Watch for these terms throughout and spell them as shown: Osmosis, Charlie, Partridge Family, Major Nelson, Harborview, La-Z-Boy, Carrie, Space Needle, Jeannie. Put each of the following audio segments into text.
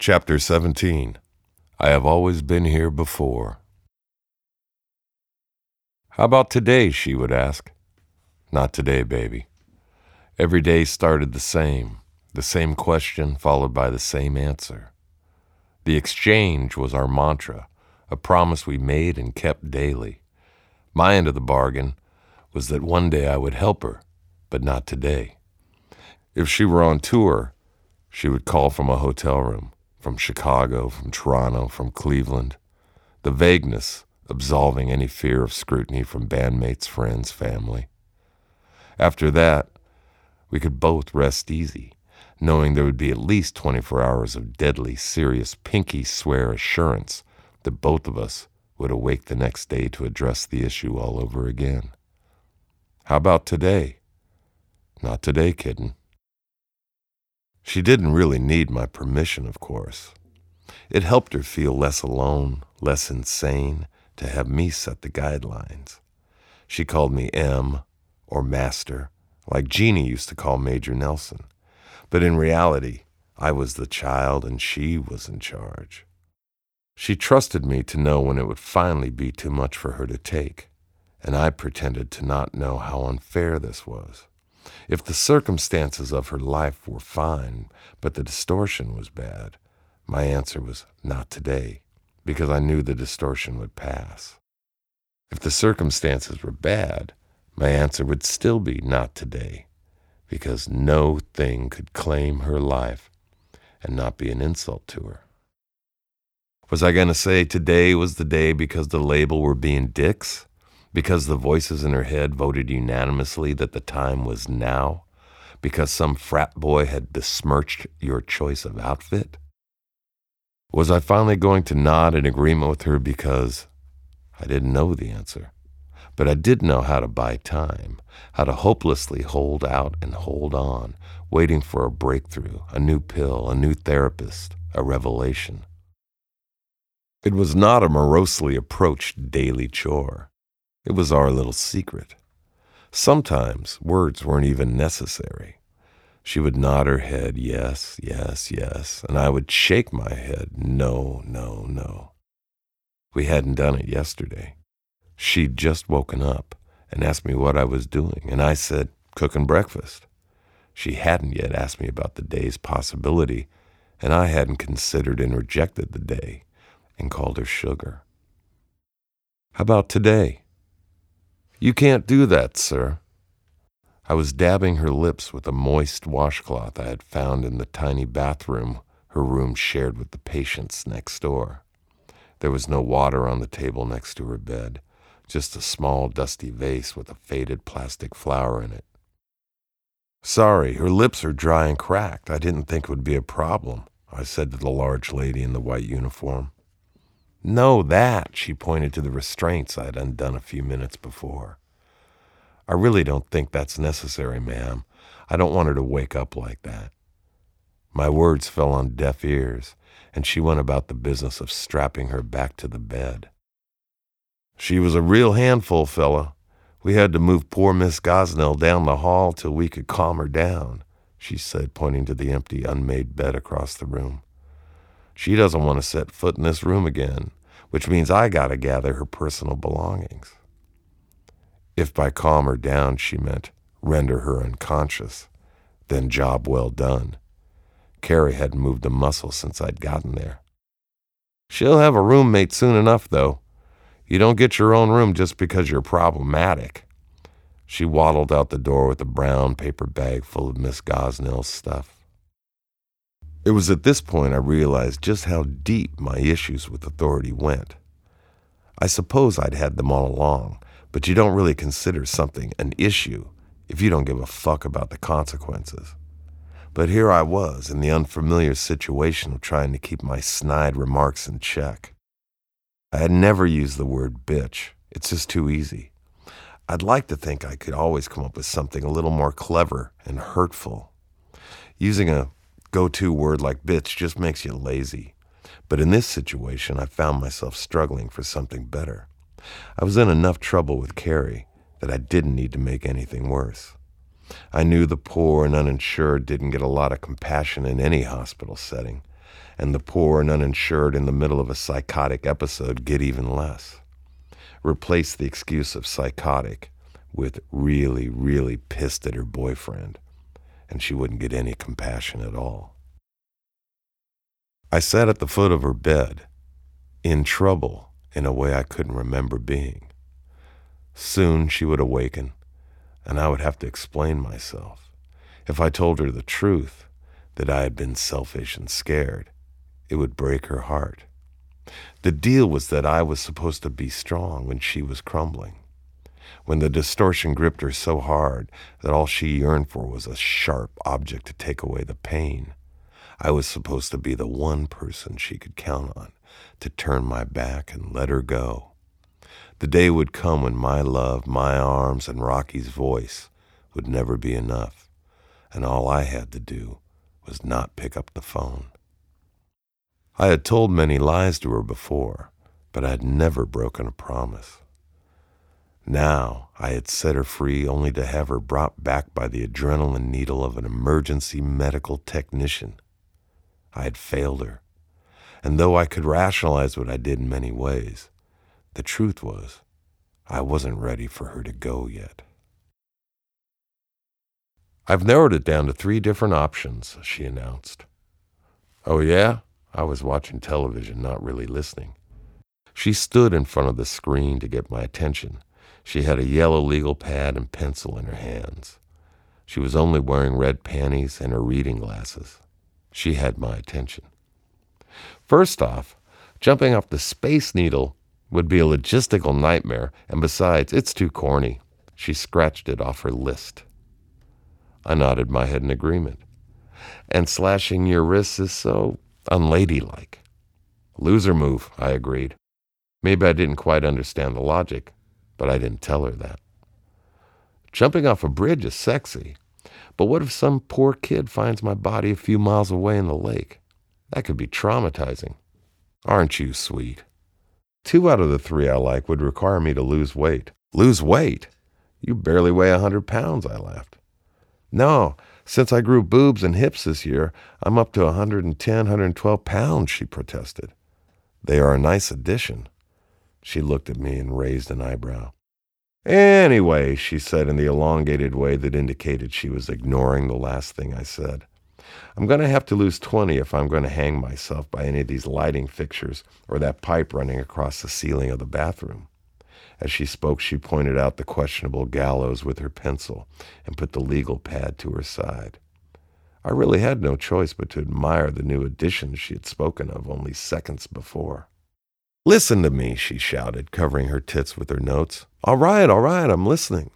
Chapter 17. I Have Always Been Here Before. How about today, she would ask. Not today, baby. Every day started the same question followed by the same answer. The exchange was our mantra, a promise we made and kept daily. My end of the bargain was that one day I would help her, but not today. If she were on tour, she would call from a hotel room, from Chicago, from Toronto, from Cleveland, the vagueness absolving any fear of scrutiny from bandmates, friends, family. After that, we could both rest easy, knowing there would be at least 24 hours of deadly, serious, pinky swear assurance that both of us would awake the next day to address the issue all over again. How about today? Not today, kitten. She didn't really need my permission, of course. It helped her feel less alone, less insane, to have me set the guidelines. She called me M, or Master, like Jeannie used to call Major Nelson. But in reality, I was the child and she was in charge. She trusted me to know when it would finally be too much for her to take, and I pretended to not know how unfair this was. If the circumstances of her life were fine, but the distortion was bad, my answer was not today, because I knew the distortion would pass. If the circumstances were bad, my answer would still be not today, because no thing could claim her life and not be an insult to her. Was I going to say today was the day because the label were being dicks? Because the voices in her head voted unanimously that the time was now? Because some frat boy had besmirched your choice of outfit? Was I finally going to nod in agreement with her because I didn't know the answer? But I did know how to buy time, how to hopelessly hold out and hold on, waiting for a breakthrough, a new pill, a new therapist, a revelation. It was not a morosely approached daily chore. It was our little secret. Sometimes words weren't even necessary. She would nod her head, yes, yes, yes, and I would shake my head, no, no, no. We hadn't done it yesterday. She'd just woken up and asked me what I was doing, and I said, cooking breakfast. She hadn't yet asked me about the day's possibility, and I hadn't considered and rejected the day and called her sugar. How about today? You can't do that, sir. I was dabbing her lips with a moist washcloth I had found in the tiny bathroom her room shared with the patients next door. There was no water on the table next to her bed, just a small dusty vase with a faded plastic flower in it. Sorry, her lips are dry and cracked. I didn't think it would be a problem, I said to the large lady in the white uniform. No, that, she pointed to the restraints I had undone a few minutes before. I really don't think that's necessary, ma'am. I don't want her to wake up like that. My words fell on deaf ears, and she went about the business of strapping her back to the bed. She was a real handful, fella. We had to move poor Miss Gosnell down the hall till we could calm her down, she said, pointing to the empty, unmade bed across the room. She doesn't want to set foot in this room again, which means I gotta gather her personal belongings. If by calm her down she meant render her unconscious, then job well done. Carrie hadn't moved a muscle since I'd gotten there. She'll have a roommate soon enough, though. You don't get your own room just because you're problematic. She waddled out the door with a brown paper bag full of Miss Gosnell's stuff. It was at this point I realized just how deep my issues with authority went. I suppose I'd had them all along, but you don't really consider something an issue if you don't give a fuck about the consequences. But here I was in the unfamiliar situation of trying to keep my snide remarks in check. I had never used the word bitch. It's just too easy. I'd like to think I could always come up with something a little more clever and hurtful. Using a go-to word like bitch just makes you lazy. But in this situation, I found myself struggling for something better. I was in enough trouble with Carrie that I didn't need to make anything worse. I knew the poor and uninsured didn't get a lot of compassion in any hospital setting, and the poor and uninsured in the middle of a psychotic episode get even less. Replace the excuse of psychotic with really, really pissed at her boyfriend, and she wouldn't get any compassion at all. I sat at the foot of her bed, in trouble in a way I couldn't remember being. Soon she would awaken, and I would have to explain myself. If I told her the truth, that I had been selfish and scared, it would break her heart. The deal was that I was supposed to be strong when she was crumbling. When the distortion gripped her so hard that all she yearned for was a sharp object to take away the pain, I was supposed to be the one person she could count on, to turn my back and let her go. The day would come when my love, my arms, and Rocky's voice would never be enough, and all I had to do was not pick up the phone. I had told many lies to her before, but I had never broken a promise. Now I had set her free only to have her brought back by the adrenaline needle of an emergency medical technician. I had failed her, and though I could rationalize what I did in many ways, the truth was I wasn't ready for her to go yet. "I've narrowed it down to 3 different options," she announced. "Oh yeah?" I was watching television, not really listening. She stood in front of the screen to get my attention. She had a yellow legal pad and pencil in her hands. She was only wearing red panties and her reading glasses. She had my attention. "First off, jumping off the Space Needle would be a logistical nightmare, and besides, it's too corny." She scratched it off her list. I nodded my head in agreement. "And slashing your wrists is so unladylike." "Loser move," I agreed. Maybe I didn't quite understand the logic, but I didn't tell her that. "Jumping off a bridge is sexy, but what if some poor kid finds my body a few miles away in the lake? That could be traumatizing." "Aren't you sweet?" "2 out of the 3 I like would require me to lose weight." "Lose weight? You barely weigh 100 pounds, I laughed. "No, since I grew boobs and hips this year, I'm up to 110, 112 pounds, she protested. "They are a nice addition." She looked at me and raised an eyebrow. "Anyway," she said in the elongated way that indicated she was ignoring the last thing I said, "I'm going to have to lose 20 if I'm going to hang myself by any of these lighting fixtures or that pipe running across the ceiling of the bathroom." As she spoke, she pointed out the questionable gallows with her pencil and put the legal pad to her side. I really had no choice but to admire the new addition she had spoken of only seconds before. "Listen to me," she shouted, covering her tits with her notes. All right, I'm listening.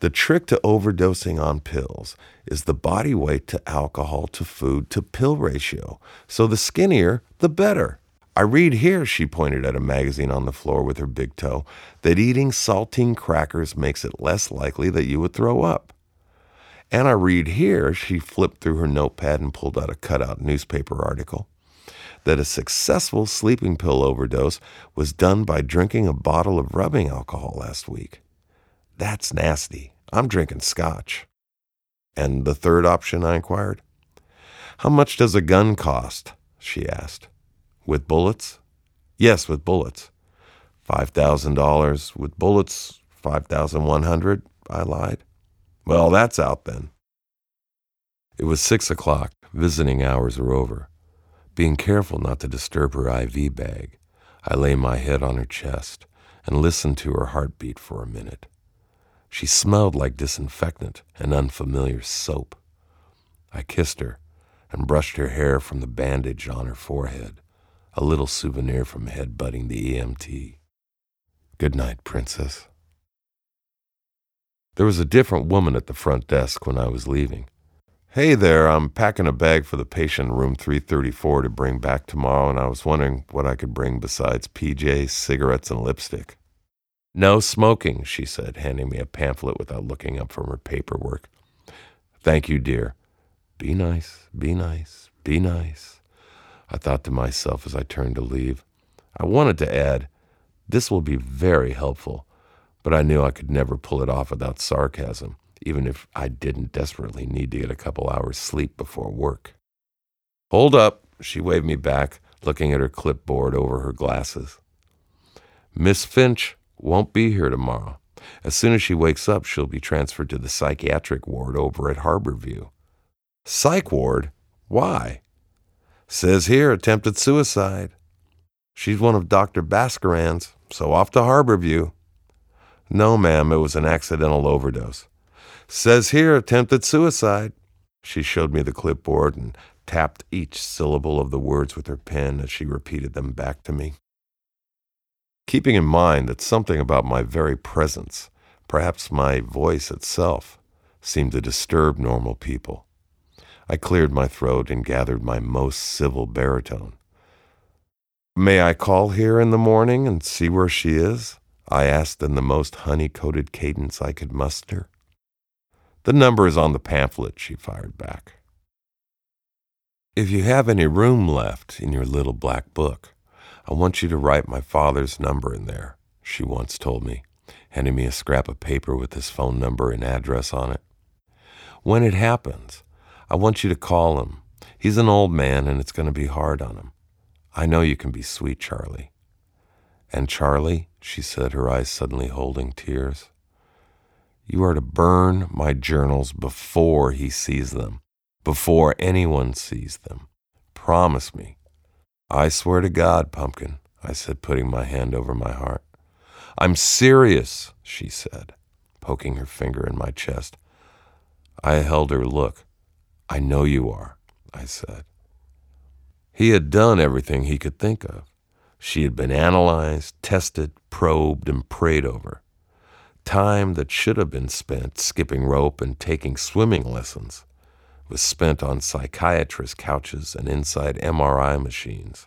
"The trick to overdosing on pills is the body weight to alcohol to food to pill ratio, so the skinnier, the better. I read here," she pointed at a magazine on the floor with her big toe, "that eating saltine crackers makes it less likely that you would throw up. And I read here," she flipped through her notepad and pulled out a cutout newspaper article, "that a successful sleeping pill overdose was done by drinking a bottle of rubbing alcohol last week. That's nasty. I'm drinking scotch." "And the third option?" I inquired. "How much does a gun cost?" she asked. "With bullets?" "Yes, with bullets." $5,000 with bullets, 5,100, I lied. "Well, that's out then." It was 6:00. Visiting hours were over. Being careful not to disturb her IV bag, I lay my head on her chest and listened to her heartbeat for a minute. She smelled like disinfectant and unfamiliar soap. I kissed her and brushed her hair from the bandage on her forehead, a little souvenir from headbutting the EMT. "Good night, princess." There was a different woman at the front desk when I was leaving. "Hey there, I'm packing a bag for the patient in room 334 to bring back tomorrow, and I was wondering what I could bring besides PJs, cigarettes, and lipstick." "No smoking," she said, handing me a pamphlet without looking up from her paperwork. "Thank you, dear." Be nice, be nice, be nice, I thought to myself as I turned to leave. I wanted to add, "This will be very helpful," but I knew I could never pull it off without sarcasm, even if I didn't desperately need to get a couple hours sleep before work. "Hold up," She waved me back, looking at her clipboard over her glasses. Miss Finch won't be here tomorrow. As soon as she wakes up, she'll be transferred to the psychiatric ward over at Harborview. Psych ward? Why? Says here, attempted suicide. She's one of Dr. Bascaran's, so off to Harborview. No, ma'am, it was an accidental overdose. Says here, attempted suicide. She showed me the clipboard and tapped each syllable of the words with her pen as she repeated them back to me. Keeping in mind that something about my very presence, perhaps my voice itself, seemed to disturb normal people, I cleared my throat and gathered my most civil baritone. May I call here in the morning and see where she is? I asked in the most honey-coated cadence I could muster. The number is on the pamphlet, she fired back. If you have any room left in your little black book, I want you to write my father's number in there, she once told me, handing me a scrap of paper with his phone number and address on it. When it happens, I want you to call him. He's an old man and it's going to be hard on him. I know you can be sweet, Charlie. And Charlie, she said, her eyes suddenly holding tears, you are to burn my journals before he sees them. Before anyone sees them. Promise me. I swear to God, Pumpkin, I said, putting my hand over my heart. I'm serious, she said, poking her finger in my chest. I held her look. I know you are, I said. He had done everything he could think of. She had been analyzed, tested, probed, and prayed over. Time that should have been spent skipping rope and taking swimming lessons was spent on psychiatrist couches and inside MRI machines.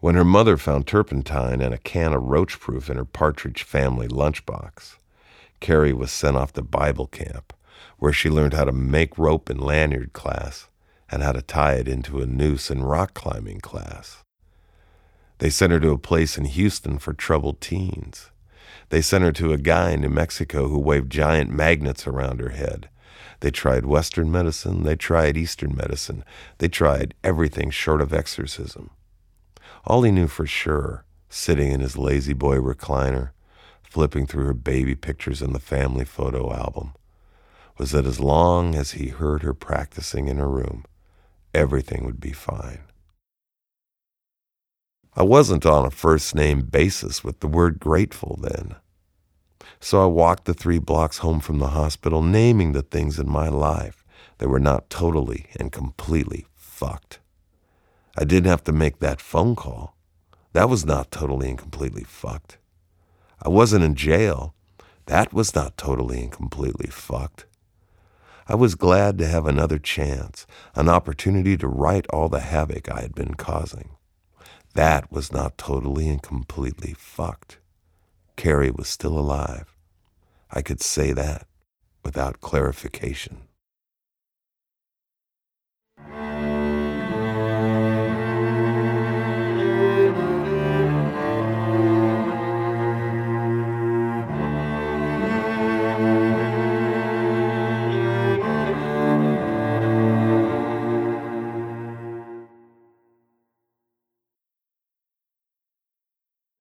When her mother found turpentine and a can of roach-proof in her Partridge Family lunchbox, Carrie was sent off to Bible camp, where she learned how to make rope in lanyard class and how to tie it into a noose in rock climbing class. They sent her to a place in Houston for troubled teens. They sent her to a guy in New Mexico who waved giant magnets around her head. They tried Western medicine, they tried Eastern medicine, they tried everything short of exorcism. All he knew for sure, sitting in his La-Z-Boy recliner, flipping through her baby pictures in the family photo album, was that as long as he heard her practicing in her room, everything would be fine. I wasn't on a first-name basis with the word grateful then. So I walked the 3 blocks home from the hospital, naming the things in my life that were not totally and completely fucked. I didn't have to make that phone call. That was not totally and completely fucked. I wasn't in jail. That was not totally and completely fucked. I was glad to have another chance, an opportunity to right all the havoc I had been causing. That was not totally and completely fucked. Carrie was still alive. I could say that without clarification.